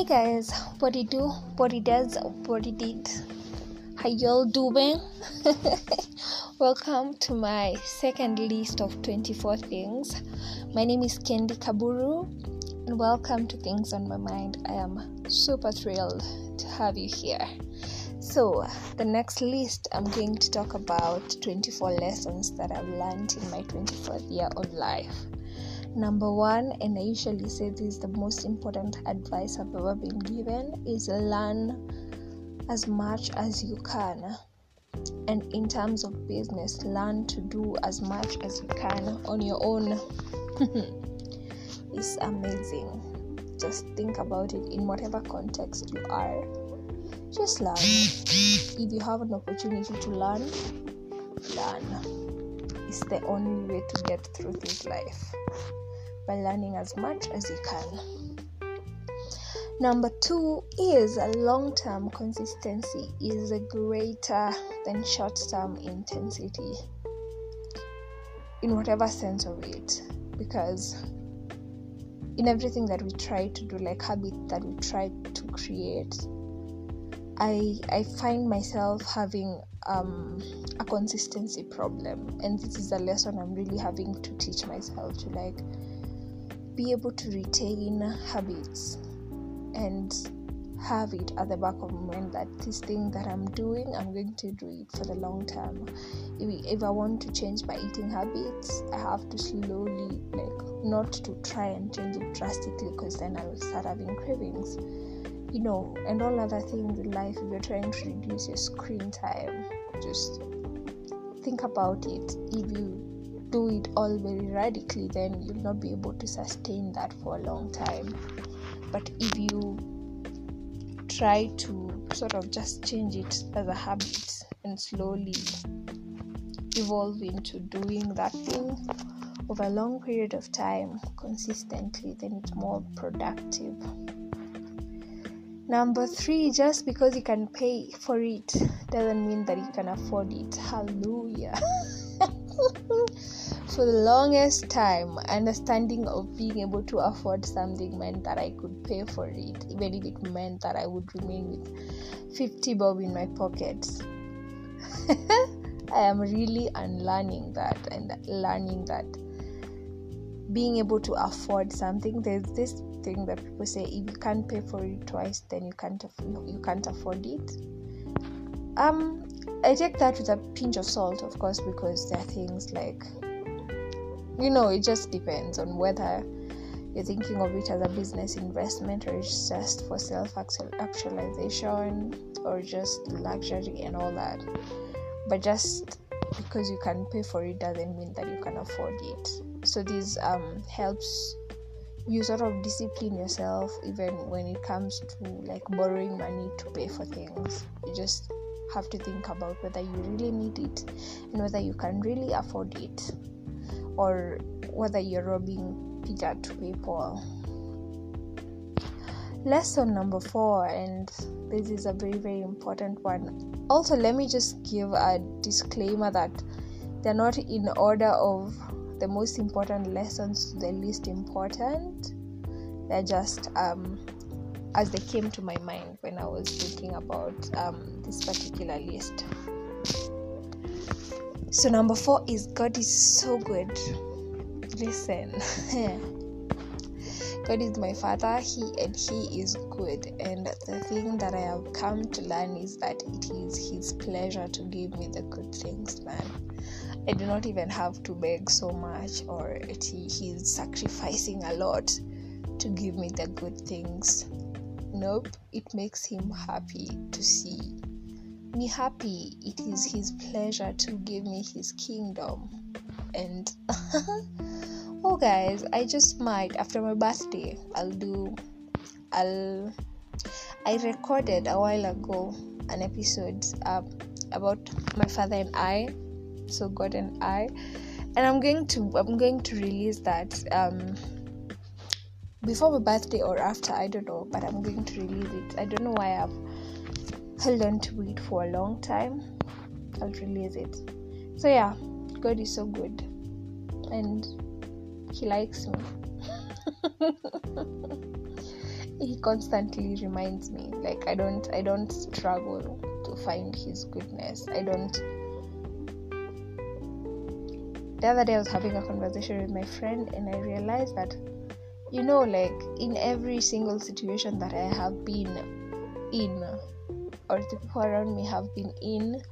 Hey guys, what it do, what it does, what it did. How y'all doing? Welcome to my second list of 24 things. My name is Kendi Kaburu and welcome to Things on My Mind. I am super thrilled to have you here. So the next list, I'm going to talk about 24 lessons that I've learned in my 24th year of life. Number one, and I usually say this is the most important advice I've ever been given, is learn as much as you can. And in terms of business, learn to do as much as you can on your own. It's amazing. Just think about it in whatever context you are. Just learn. If you have an opportunity to learn, learn. It's the only way to get through this life. By learning as much as you can. Number two is long-term consistency is greater than short-term intensity. In whatever sense of it. Because in everything that we try to do, like habit that we try to create, I find myself having a consistency problem, and this is a lesson I'm really having to teach myself to be able to retain habits and have it at the back of my mind that this thing that I'm doing, I'm going to do it for the long term. If I want to change my eating habits, I have to slowly, not to try and change it drastically, because then I will start having cravings. And all other things in life. If you're trying to reduce your screen time, just think about it. If you do it all very radically, then you'll not be able to sustain that for a long time. But if you try to sort of just change it as a habit and slowly evolve into doing that thing over a long period of time consistently, then it's more productive. Number three, just because you can pay for it doesn't mean that you can afford it. Hallelujah. For the longest time, understanding of being able to afford something meant that I could pay for it, even if it meant that I would remain with 50 bob in my pocket. I am really unlearning that and learning that being able to afford something, there's this thing that people say, if you can't pay for it twice, then you can't afford it. I take that with a pinch of salt, of course, because there are things it just depends on whether you're thinking of it as a business investment, or it's just for self-actualization, or just luxury and all that. But just because you can pay for it doesn't mean that you can afford it. So this helps you sort of discipline yourself, even when it comes to borrowing money to pay for things. You just have to think about whether you really need it and whether you can really afford it, or whether you're robbing Peter to pay Paul. Lesson number four, and this is a very, very important one. Also, let me just give a disclaimer that they're not in order of the most important lessons to the least important. They're just as they came to my mind when I was thinking about this particular list. So number four is God is so good. Listen. God is my Father, He is good, and the thing that I have come to learn is that it is His pleasure to give me the good things, man. I do not even have to beg so much, or He is sacrificing a lot to give me the good things. Nope, it makes Him happy to see me happy. It is His pleasure to give me His kingdom, and oh guys, I just might, after my birthday, I recorded a while ago an episode about my father and I, so God and I, and I'm going to release that before my birthday or after, I don't know, but I'm going to release it. I don't know why I've held on to it for a long time. I'll release it. So yeah, God is so good, and He likes me. he constantly reminds me, like, I don't struggle to find his goodness. The other day I was having a conversation with my friend, and I realized that, you know, like, in every single situation that I have been in, or the people around me have been in,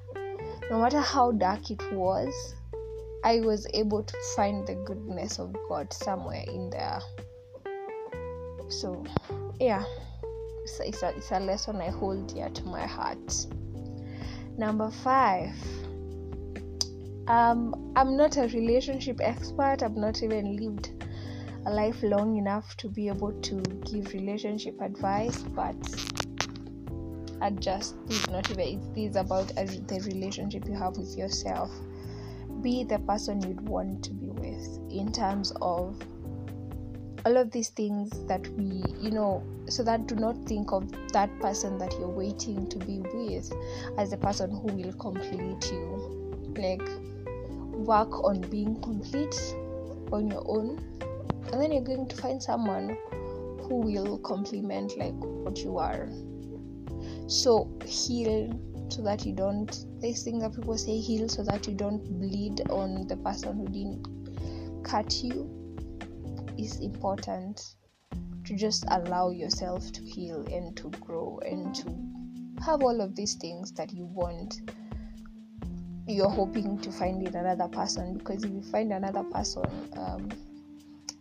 no matter how dark it was, I was able to find the goodness of God somewhere in there. So, yeah, it's a lesson I hold dear to my heart. Number 5. I'm not a relationship expert. I've not even lived a life long enough to be able to give relationship advice, but I just think it's about the relationship you have with yourself. Be the person you'd want to be with in terms of all of these things that we, you know, so that do not think of that person that you're waiting to be with as the person who will complete you. Like, work on being complete on your own, and then you're going to find someone who will complement, like, what you are. So heal, so that you don't, these things that people say, heal so that you don't bleed on the person who didn't cut you. It's important to just allow yourself to heal and to grow and to have all of these things that you want. You're hoping to find in another person, because if you find another person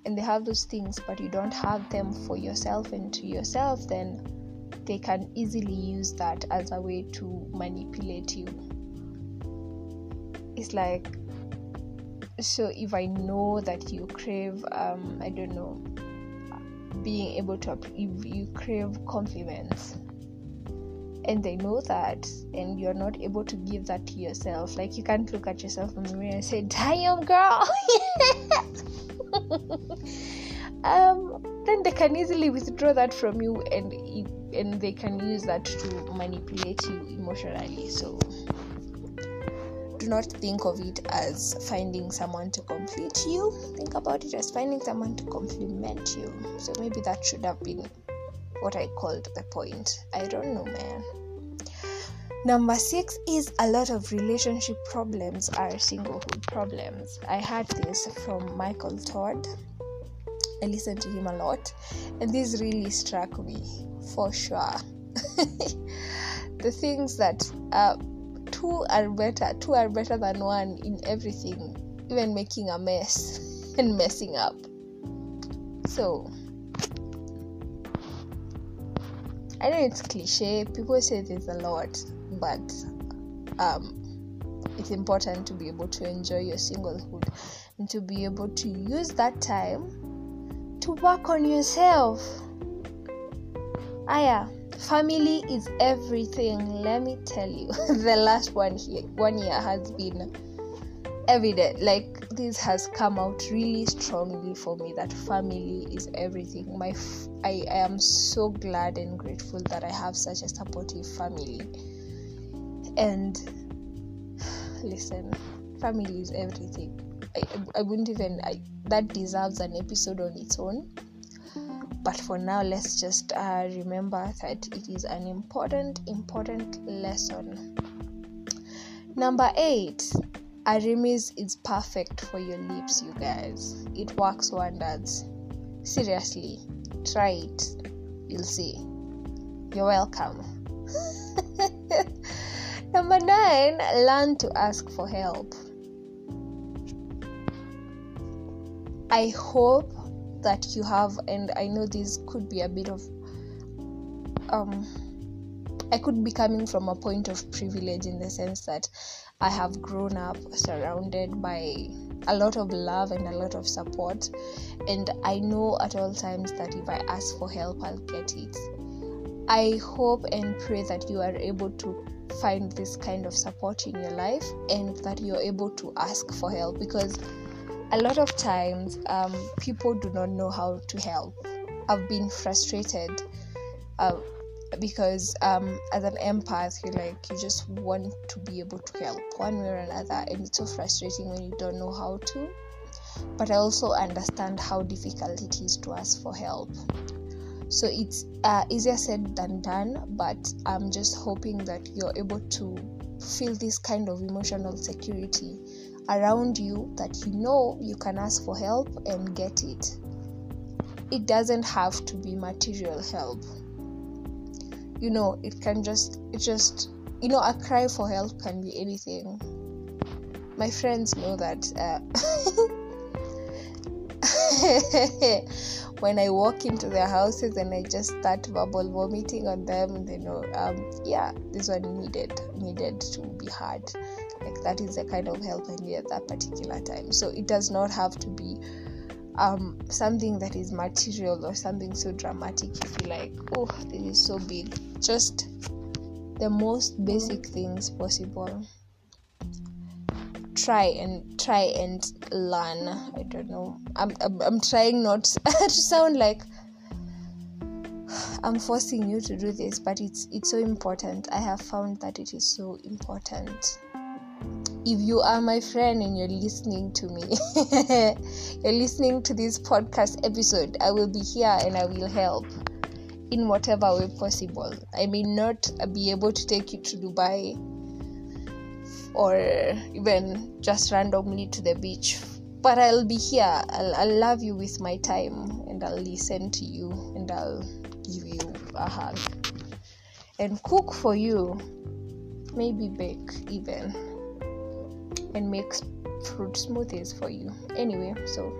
and they have those things but you don't have them for yourself and to yourself, then they can easily use that as a way to manipulate you. It's like, so if I know that you crave, I don't know, being able to, if you crave compliments, and they know that, and you're not able to give that to yourself, like, you can't look at yourself in the mirror and say, "Damn, girl!" Then they can easily withdraw that from you, and they can use that to manipulate you emotionally. So do not think of it as finding someone to complete you. Think about it as finding someone to complement you. So maybe that should have been what I called the point. I don't know, man. Number 6 is, a lot of relationship problems are singlehood problems. I heard this from Michael Todd. I listened to him a lot, and this really struck me for sure. The things that two are better than one in everything, even making a mess and messing up. So I know it's cliche, people say this a lot, but it's important to be able to enjoy your singlehood and to be able to use that time to work on yourself. Family is everything, let me tell you. The last 1 year has been evident, like, this has come out really strongly for me, that family is everything. I am so glad and grateful that I have such a supportive family. And listen, family is everything. I that deserves an episode on its own. But for now, let's just remember that it is an important lesson. Number 8, Arimis is perfect for your lips, you guys. It works wonders. Seriously, try it. You'll see. You're welcome. Number 9, learn to ask for help. I hope that you have, and I know this could be a bit of I could be coming from a point of privilege, in the sense that I have grown up surrounded by a lot of love and a lot of support, and I know at all times that if I ask for help, I'll get it. I hope and pray that you are able to find this kind of support in your life, and that you're able to ask for help, because a lot of times people do not know how to help. I've been frustrated because as an empath, you just want to be able to help one way or another, and it's so frustrating when you don't know how to. But I also understand how difficult it is to ask for help. So it's easier said than done, but I'm just hoping that you're able to feel this kind of emotional security around you, that you know you can ask for help and get it. It doesn't have to be material help. You know, it can just a cry for help can be anything. My friends know that when I walk into their houses and I just start verbal vomiting on them, they know, this one needed to be heard. Like, that is the kind of help I need at that particular time. So it does not have to be something that is material or something so dramatic. You feel like, oh, this is so big. Just the most basic things possible. Try and learn. I don't know. I'm trying not to sound like I'm forcing you to do this, but it's so important. I have found that it is so important. If you are my friend and you're listening to me, you're listening to this podcast episode, I will be here and I will help in whatever way possible. I may not be able to take you to Dubai or even just randomly to the beach, but I'll be here. I'll love you with my time, and I'll listen to you, and I'll give you a hug and cook for you, maybe bake even, and make fruit smoothies for you. Anyway, so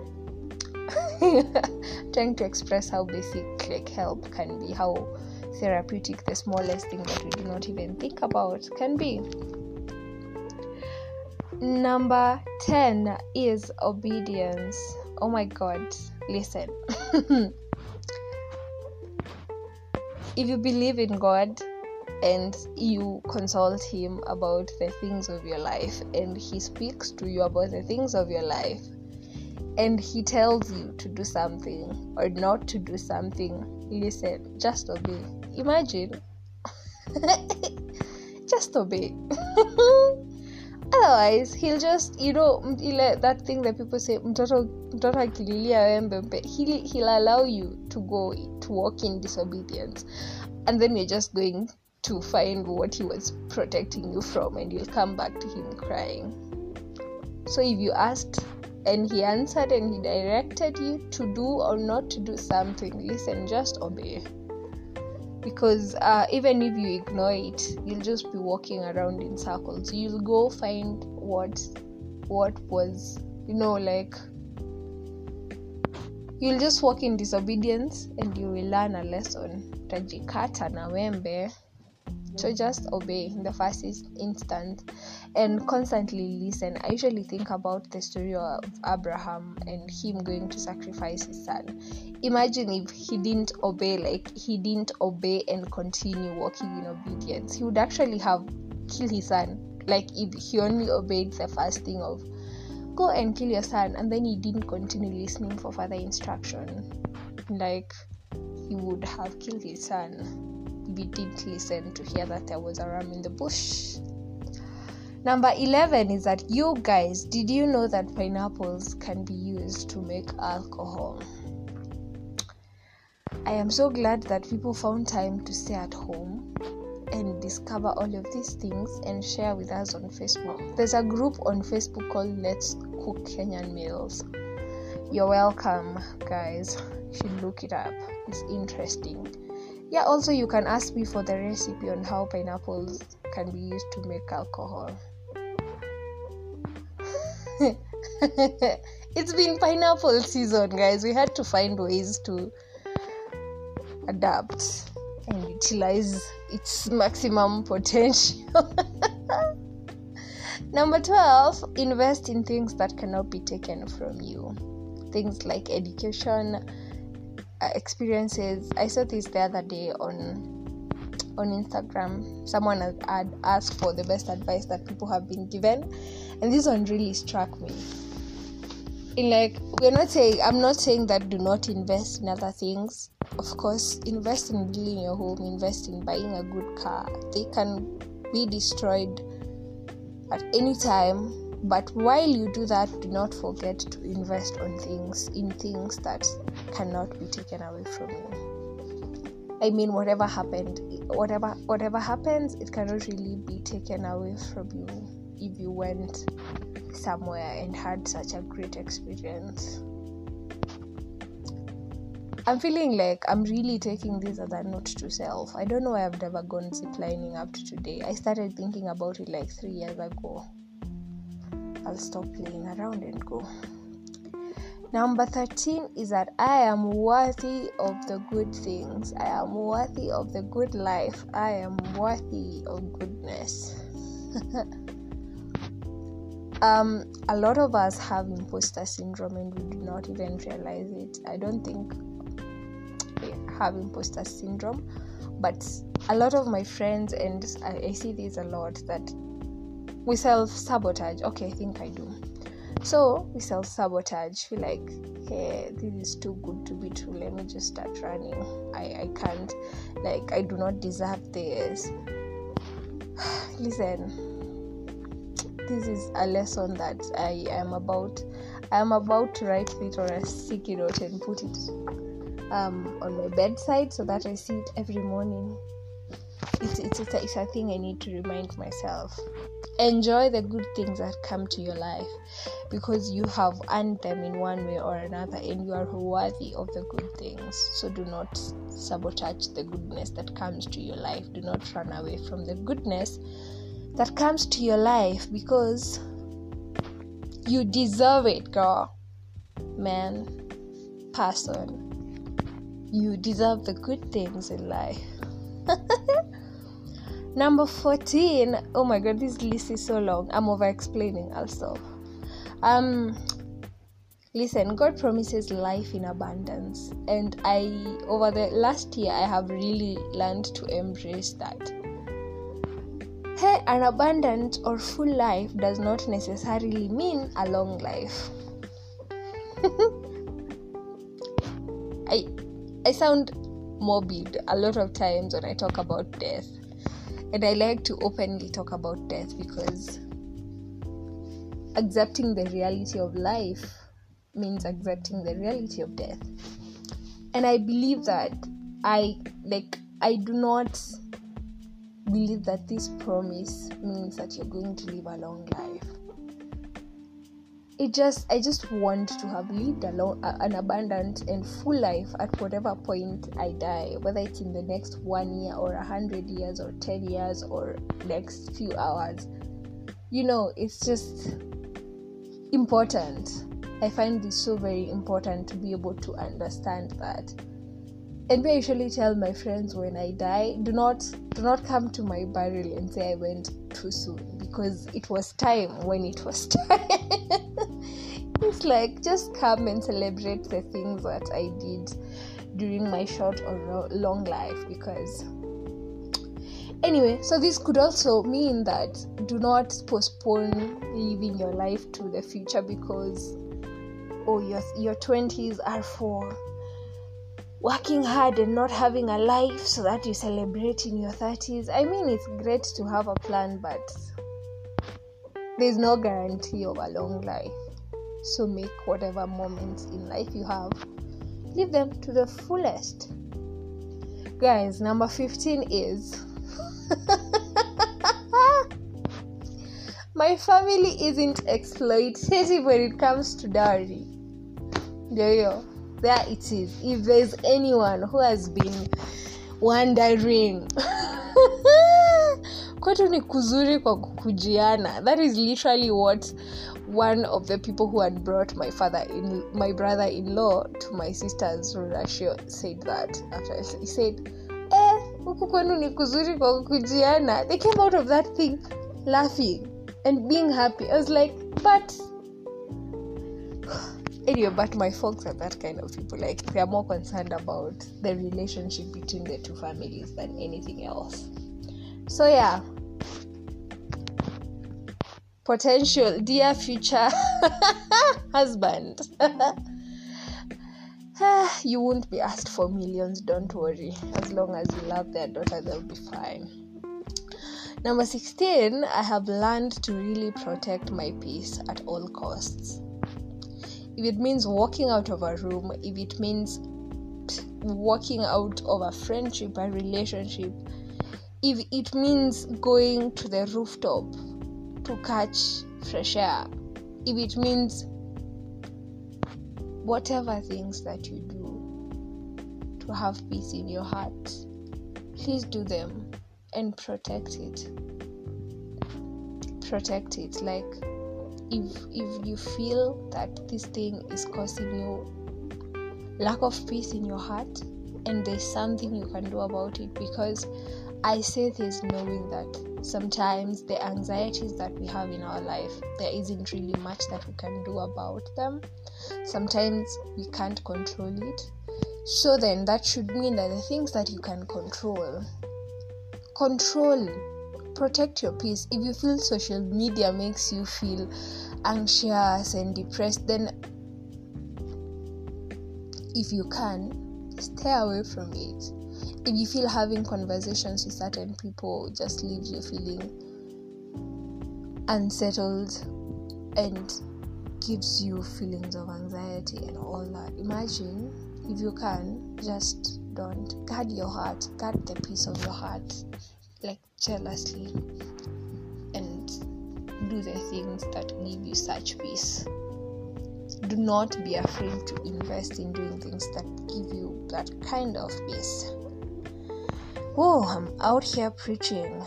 trying to express how basic help can be, how therapeutic the smallest thing that we do not even think about can be. Number 10 is obedience. Oh my God, listen. If you believe in God and you consult him about the things of your life, and he speaks to you about the things of your life, and he tells you to do something or not to do something, listen, just obey. Imagine. Just obey. Otherwise, he'll just, that thing that people say, he'll allow you to go to walk in disobedience. And then you're just going to find what he was protecting you from, and you'll come back to him crying. So if you asked and he answered and he directed you to do or not to do something, listen, just obey. Because even if you ignore it, you'll just be walking around in circles. You'll go find what was, you'll just walk in disobedience, and you will learn a lesson. Tajikata na wembe. So just obey in the first instance, and constantly listen. I usually think about the story of Abraham and him going to sacrifice his son. Imagine if he didn't obey and continue walking in obedience. He would actually have killed his son. Like, if he only obeyed the first thing of go and kill your son, and then he didn't continue listening for further instruction, he would have killed his son. We didn't listen to hear that there was a ram in the bush. Number 11 is that, you guys, did you know that pineapples can be used to make alcohol? I am so glad that people found time to stay at home and discover all of these things and share with us on Facebook. There's a group on Facebook called Let's Cook Kenyan Meals. You're welcome, guys. You should look it up. It's interesting. Yeah, also you can ask me for the recipe on how pineapples can be used to make alcohol. It's been pineapple season, guys. We had to find ways to adapt and utilize its maximum potential. Number 12, invest in things that cannot be taken from you. Things like education, experiences. I saw this the other day on Instagram. Someone had asked for the best advice that people have been given, and this one really struck me. I'm not saying that do not invest in other things. Of course, invest in building your home, invest in buying a good car. They can be destroyed at any time, but while you do that, do not forget to invest in things that cannot be taken away from you. I mean, whatever happens, it cannot really be taken away from you if you went somewhere and had such a great experience. I'm feeling like I'm really taking this as a note to self. I don't know why I've never gone ziplining up to today. I started thinking about it like 3 years ago. I'll stop playing around and go. Number 13 is that I am worthy of the good things. I am worthy of the good life. I am worthy of goodness. A lot of us have imposter syndrome and we do not even realize it. I don't think we have imposter syndrome, but a lot of my friends, and I see this a lot, that we self-sabotage. Okay, I think I do. So we self-sabotage, feel like, hey, this is too good to be true, let me just start running. I can't, like, I do not deserve this. Listen, this is a lesson that I am about to write it on a sticky note and put it on my bedside so that I see it every morning. It's a thing I need to remind myself. Enjoy the good things that come to your life because you have earned them in one way or another, and you are worthy of the good things. So do not sabotage the goodness that comes to your life. Do not run away from the goodness that comes to your life because you deserve it, girl, man, person. You deserve the good things in life. Number 14, oh my god, this list is so long. I'm over explaining, I'll stop. Listen, God promises life in abundance, and over the last year I have really learned to embrace that. Hey, an abundant or full life does not necessarily mean a long life. I sound morbid a lot of times when I talk about death, and I like to openly talk about death because accepting the reality of life means accepting the reality of death. And I believe that I do not believe that this promise means that you're going to live a long life. I just want to have lived an abundant and full life at whatever point I die, whether it's in the next 1 year or 100 years or 10 years or next few hours. You know, it's just important. I find this so very important to be able to understand that. And I usually tell my friends when I die, do not come to my burial and say I went too soon because it was time when it was time. It's like, just come and celebrate the things that I did during my short or long life. Because anyway, so this could also mean that do not postpone living your life to the future because your 20s are for working hard and not having a life so that you celebrate in your 30s. I mean, it's great to have a plan, but there's no guarantee of a long life. So make whatever moments in life you have, live them to the fullest. Guys, number 15 is my family isn't exploitative when it comes to dowry. There you go. There it is. If there's anyone who has been wondering, kwetu ni kuzuri kwa kukujiana. That is literally what one of the people who had brought my brother-in-law to my sister's ratio said that. After he said, huku kwenu ni kuzuri kwa kukujiana. They came out of that thing laughing and being happy. I was like, but... Anyway, but my folks are that kind of people. Like, they are more concerned about the relationship between the two families than anything else. So yeah, potential dear future husband, you won't be asked for millions, don't worry. As long as you love their daughter, they'll be fine. Number 16, I have learned to really protect my peace at all costs. If it means walking out of a room, if it means working out of a friendship, a relationship, if it means going to the rooftop to catch fresh air, if it means whatever things that you do to have peace in your heart, please do them and protect it. Protect it. Like, if you feel that this thing is causing you lack of peace in your heart, and there's something you can do about it, because I say this knowing that sometimes the anxieties that we have in our life, there isn't really much that we can do about them. Sometimes we can't control it. So then that should mean that the things that you can control, protect your peace. If you feel social media makes you feel anxious and depressed, then if you can, stay away from it. If you feel having conversations with certain people just leaves you feeling unsettled and gives you feelings of anxiety and all that, imagine, if you can, just don't. Guard your heart, guard the peace of your heart, like, jealously, and do the things that give you such peace. Do not be afraid to invest in doing things that give you that kind of peace. Oh, I'm out here preaching.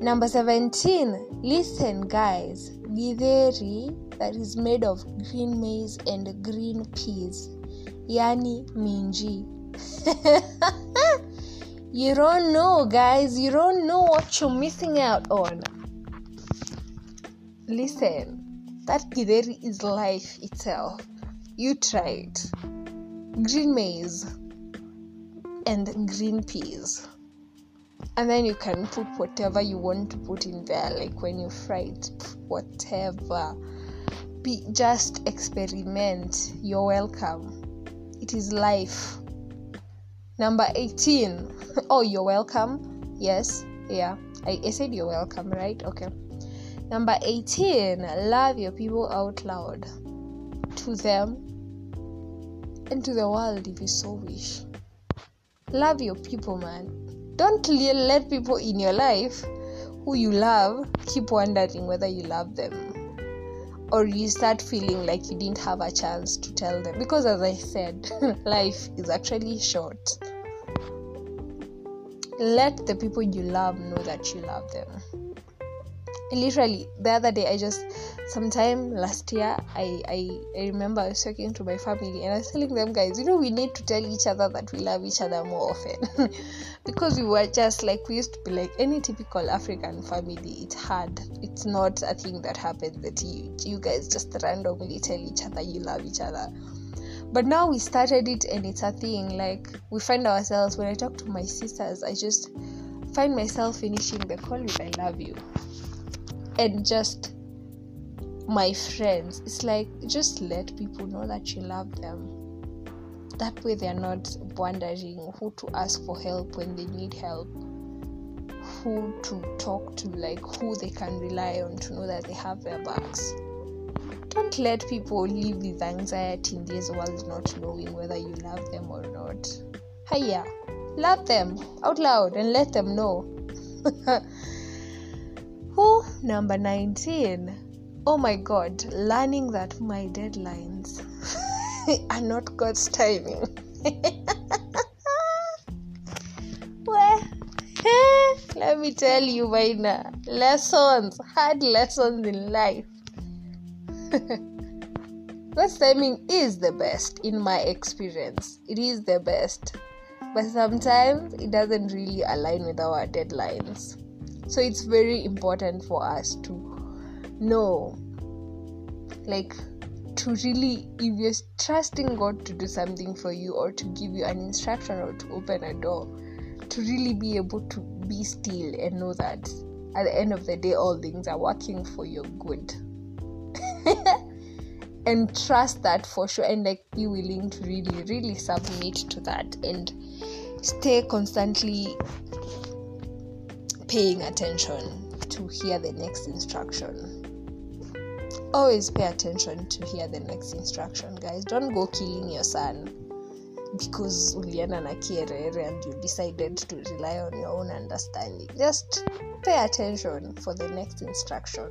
Number 17. Listen, guys. Githeri that is made of green maize and green peas. Yani minji. You don't know, guys. You don't know what you're missing out on. Listen. That githeri is life itself. You try it. Green maize and green peas. And then you can put whatever you want to put in there, like when you fry it, whatever. Just experiment. You're welcome. It is life. Number 18. Oh, you're welcome. Yes. Yeah. I said you're welcome, right? Okay. Number 18. Love your people out loud. To them and to the world if you so wish. Love your people, man. Don't let people in your life who you love keep wondering whether you love them, or you start feeling like you didn't have a chance to tell them. Because as I said, life is actually short. Let the people you love know that you love them. Literally, the other day, sometime last year, I remember I was talking to my family and I was telling them, guys, we need to tell each other that we love each other more often. Because we were just like, we used to be like any typical African family. It's hard. It's not a thing that happens that you guys just randomly tell each other you love each other. But now we started it and it's a thing. Like, we find ourselves, when I talk to my sisters, I just find myself finishing the call with I love you. And just my friends, it's like, just let people know that you love them. That way they're not wondering who to ask for help when they need help, who to talk to, like who they can rely on to know that they have their backs. Don't let people live with anxiety in this world not knowing whether you love them or not. Hiya, love them out loud and let them know. Who? Number 19. Oh my God, learning that my deadlines are not God's timing. Well, let me tell you by now, hard lessons in life. God's timing is the best in my experience. It is the best. But sometimes it doesn't really align with our deadlines. So it's very important for us to know, like, to really, if you're trusting God to do something for you or to give you an instruction or to open a door, to really be able to be still and know that at the end of the day all things are working for your good. And trust that for sure, and like be willing to really, really submit to that and stay constantly paying attention to hear the next instruction. Always pay attention to hear the next instruction, guys. Don't go killing your son. because ulienda na kierere and you decided to rely on your own understanding. Just pay attention for the next instruction.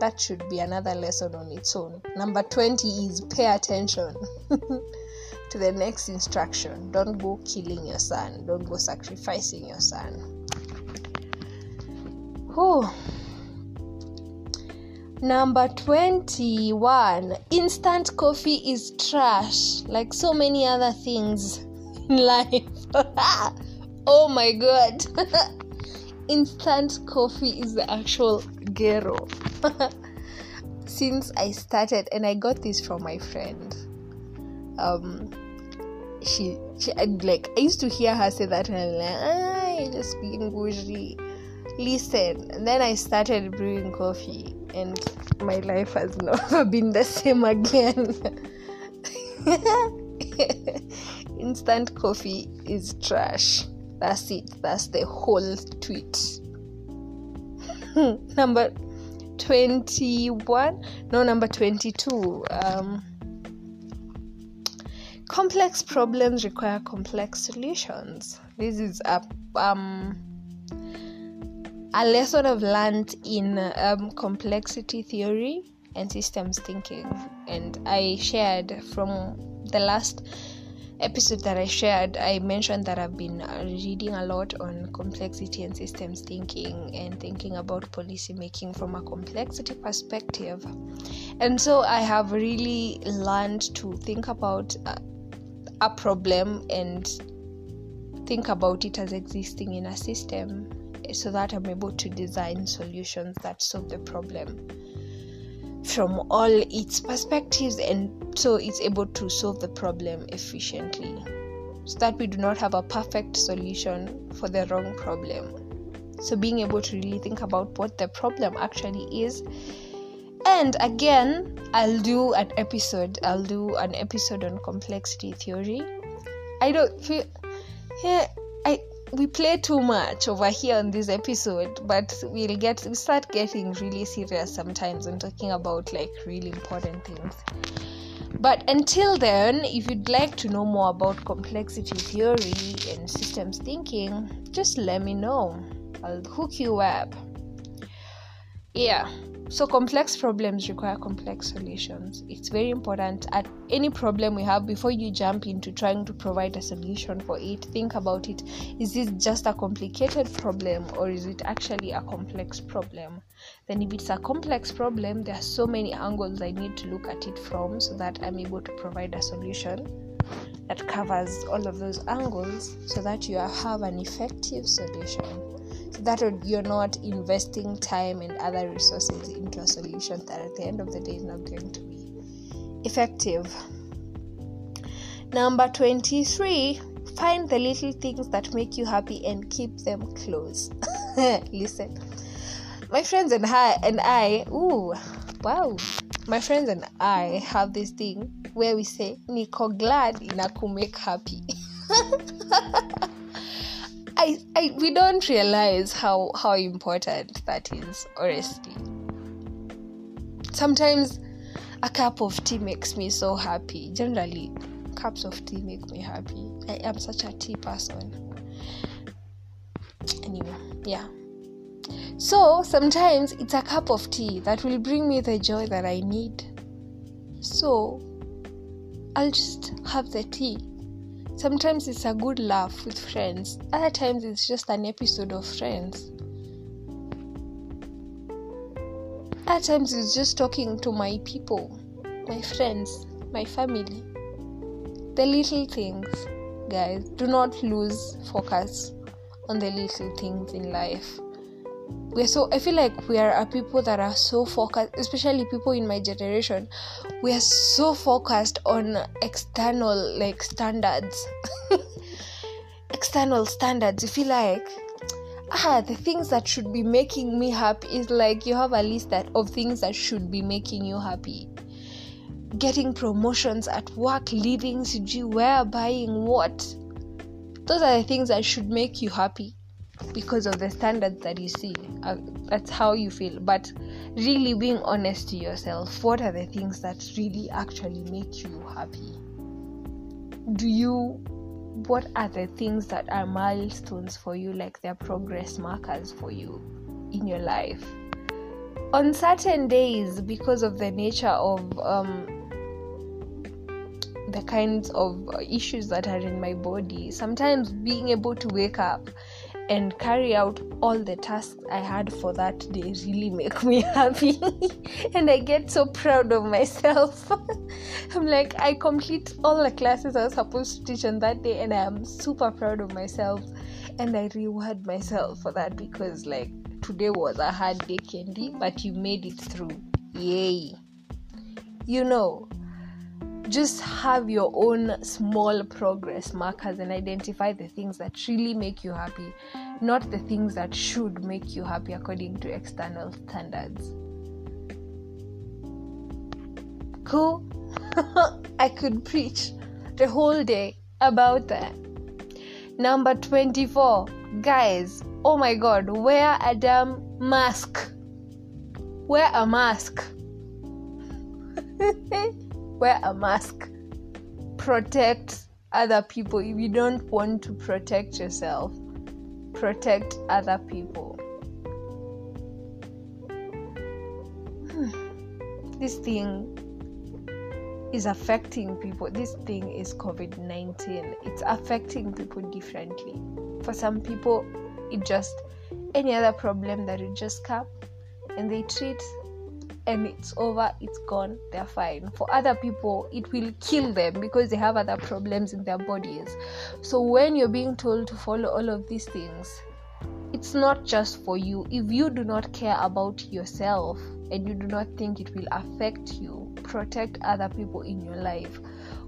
That should be another lesson on its own. Number 20 is pay attention to the next instruction. Don't go killing your son. Don't go sacrificing your son. Number 21, instant coffee is trash, like so many other things in life. Oh my God. Instant coffee is the actual gero. Since I started, and I got this from my friend, I used to hear her say that, and I'm like, you're just being bougie. Listen, and then I started brewing coffee, and my life has never been the same again. Instant coffee is trash. That's it. That's the whole tweet. Number 22. Complex problems require complex solutions. This is a lesson I've learned in complexity theory and systems thinking, and I shared from the last episode that I shared, I mentioned that I've been reading a lot on complexity and systems thinking and thinking about policy making from a complexity perspective. And so I have really learned to think about a problem and think about it as existing in a system, so that I'm able to design solutions that solve the problem from all its perspectives, and so it's able to solve the problem efficiently, so that we do not have a perfect solution for the wrong problem. So being able to really think about what the problem actually is. And again, I'll do an episode on complexity theory. We play too much over here on this episode, but we start getting really serious sometimes and talking about like really important things. But until then, if you'd like to know more about complexity theory and systems thinking, just let me know. I'll hook you up. Yeah. So complex problems require complex solutions. It's very important at any problem we have, before you jump into trying to provide a solution for it, think about it. Is this just a complicated problem, or is it actually a complex problem? Then if it's a complex problem, there are so many angles I need to look at it from, so that I'm able to provide a solution that covers all of those angles, so that you have an effective solution. That you're not investing time and other resources into a solution that at the end of the day is not going to be effective. Number 23, find the little things that make you happy and keep them close. Listen, my friends and I have this thing where we say, niko glad inakumake happy. We don't realize how important that is, honestly. Sometimes a cup of tea makes me so happy. Generally, cups of tea make me happy. I am such a tea person. Anyway, yeah. So sometimes it's a cup of tea that will bring me the joy that I need. So I'll just have the tea. Sometimes it's a good laugh with friends. Other times it's just an episode of Friends. Other times it's just talking to my people, my friends, my family. The little things, guys. Do not lose focus on the little things in life. I feel like we are people that are so focused, especially people in my generation. We are so focused on external standards. External standards. You feel like the things that should be making me happy is like you have a list of things that should be making you happy. Getting promotions at work, living, buying what? Those are the things that should make you happy. because of the standards that you see. That's how you feel. But really being honest to yourself, what are the things that really actually make you happy? What are the things that are milestones for you, like they're progress markers for you in your life? On certain days, because of the nature of the kinds of issues that are in my body, sometimes being able to wake up and carry out all the tasks I had for that day really make me happy. And I get so proud of myself. I'm like, I complete all the classes I was supposed to teach on that day, and I am super proud of myself, and I reward myself for that, because like, today was a hard day, Kendi, but you made it through. Yay. You know, just have your own small progress markers and identify the things that really make you happy, not the things that should make you happy according to external standards. Cool? I could preach the whole day about that. Number 24. Guys, oh my God, wear a damn mask. Wear a mask. Wear a mask. Protect other people. If you don't want to protect yourself, protect other people. This thing is affecting people. This thing is COVID-19. It's affecting people differently. For some people, it just any other problem that it just comes and they treat, and it's over, it's gone, they're fine. For other people, it will kill them because they have other problems in their bodies. So when you're being told to follow all of these things, it's not just for you. If you do not care about yourself and you do not think it will affect you, protect other people in your life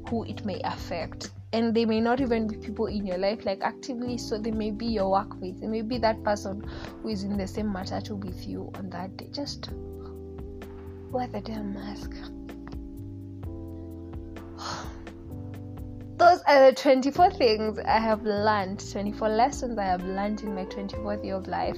who it may affect. And they may not even be people in your life, like actively, so they may be your workmates. It may be that person who is in the same matatu with you on that day. Just wear the damn mask. Those are the 24 things I have learned, 24 lessons I have learned in my 24th year of life.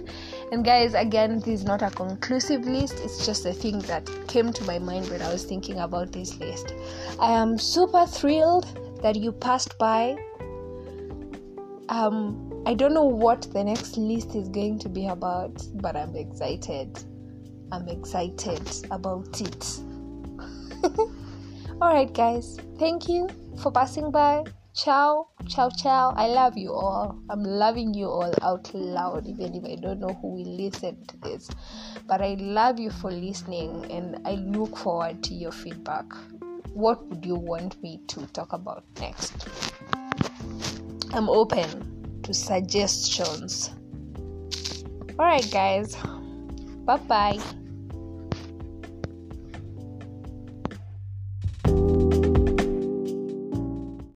And guys, again, this is not a conclusive list. It's just a thing that came to my mind when I was thinking about this list. I am super thrilled that you passed by. I don't know what the next list is going to be about, but I'm excited. I'm excited about it. Alright guys, thank you for passing by. Ciao, ciao, ciao. I love you all. I'm loving you all out loud, even if I don't know who will listen to this. But I love you for listening, and I look forward to your feedback. What would you want me to talk about next? I'm open to suggestions. Alright guys, bye-bye.